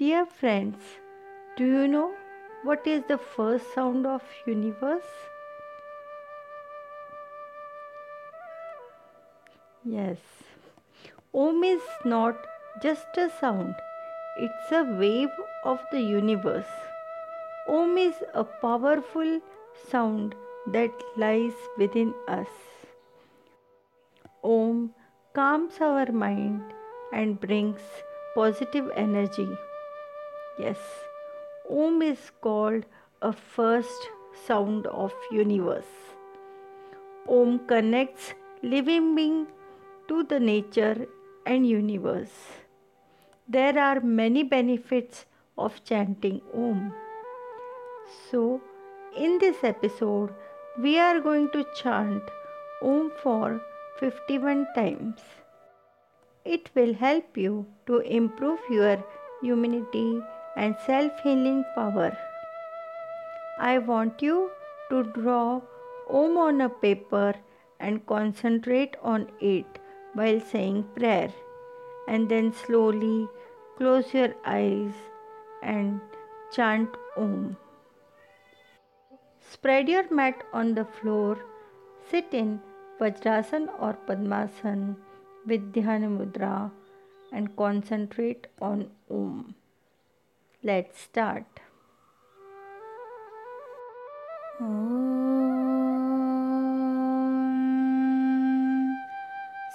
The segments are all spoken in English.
Dear friends, do you know what is the first sound of universe? Yes, Om is not just a sound, it's a wave of the universe. Om is a powerful sound that lies within us. Om calms our mind and brings positive energy. Yes, Om is called a first sound of universe. Om connects living being to the nature and universe. There are many benefits of chanting Om. So, in this episode, we are going to chant Om for 51 times. It will help you to improve your immunity and self-healing power. I want you to draw Om on a paper and concentrate on it while saying prayer, and then slowly close your eyes and chant Om. Spread your mat on the floor, sit in Vajrasana or Padmasana with Dhyana Mudra and concentrate on Om. Let's start. Om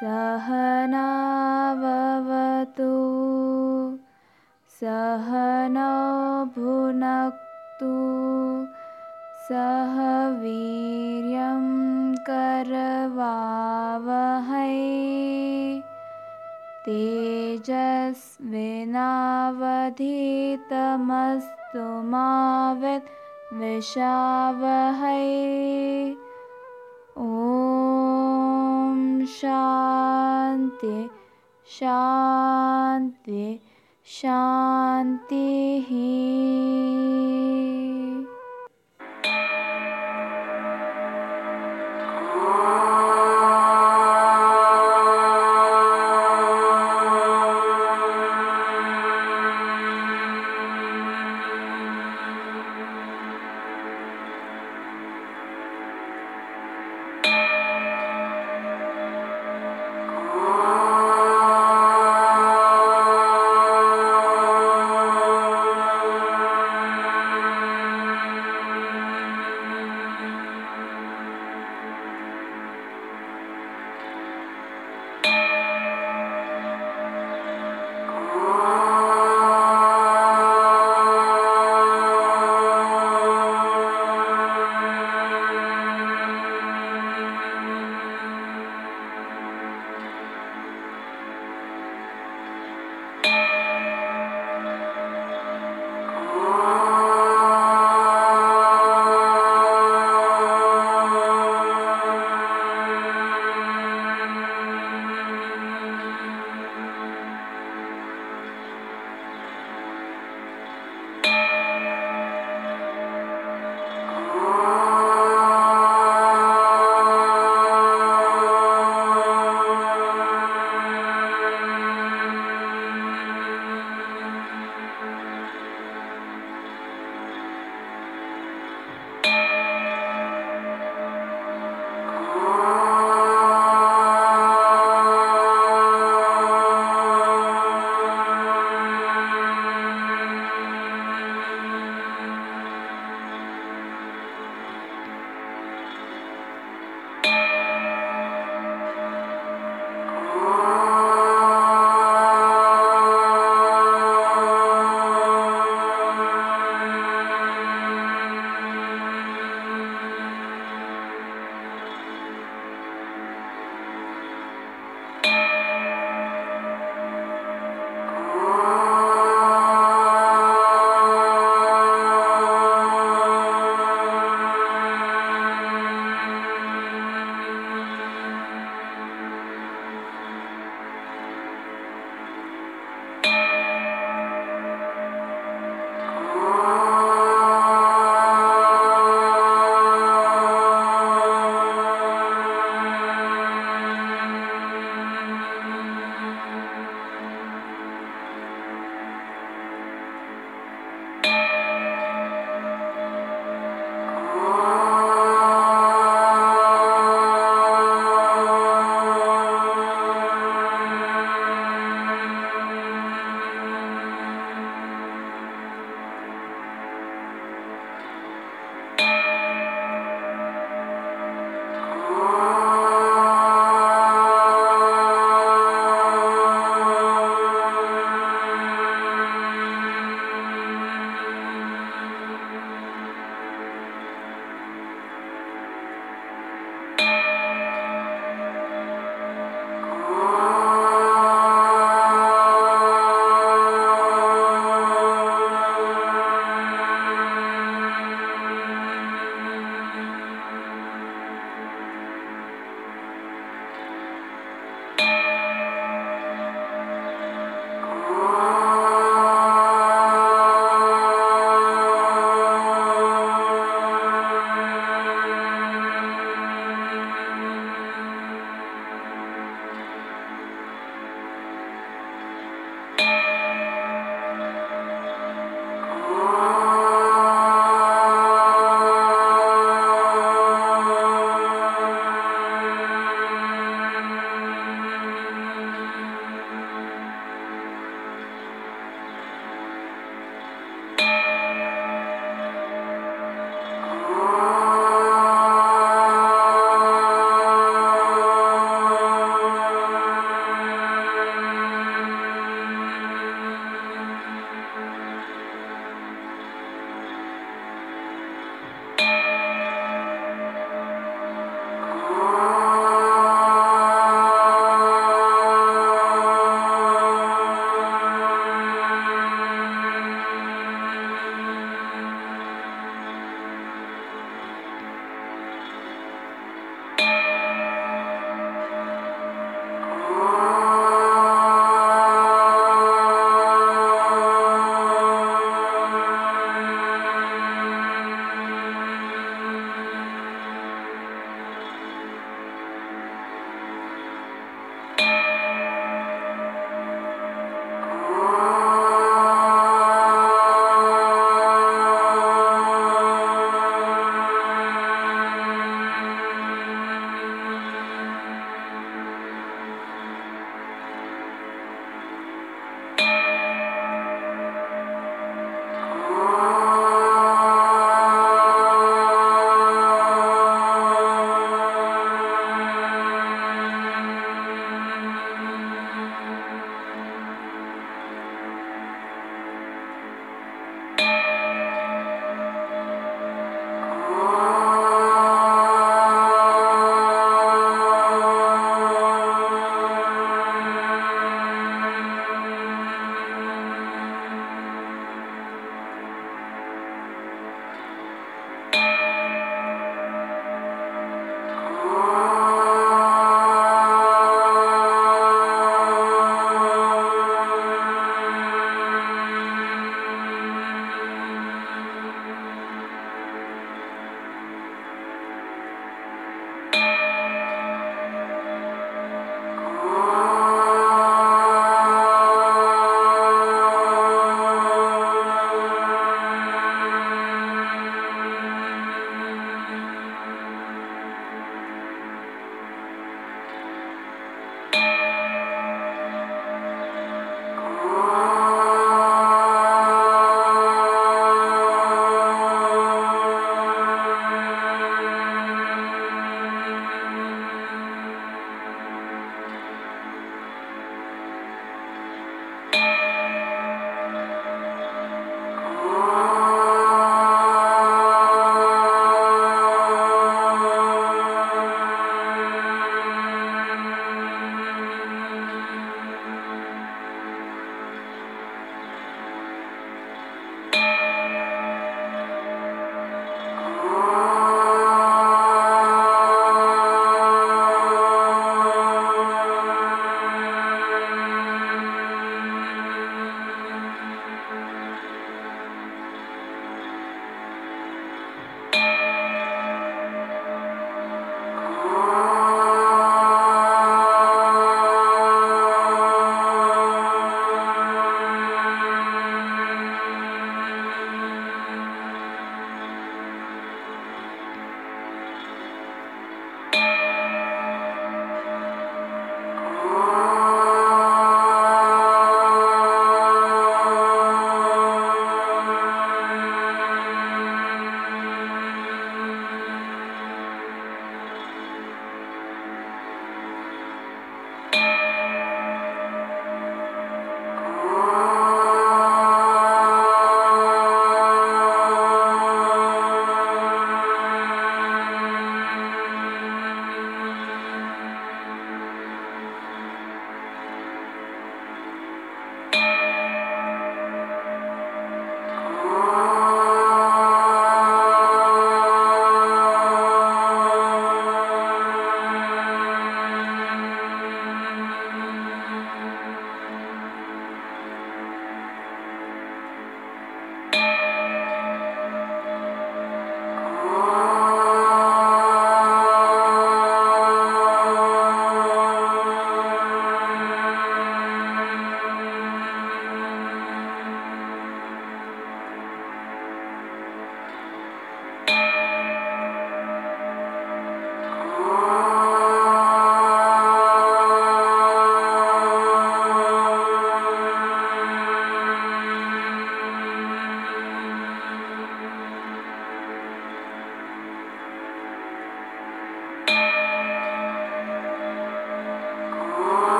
Sahana vavatu, Sahana bhunaktu, Sah viryam karavahai, Tejas vinavadhi tamastumavit vishavahai. Om Shanti Shanti Shantihi.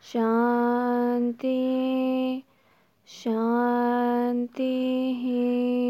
Shanti, Shanti, Shanti.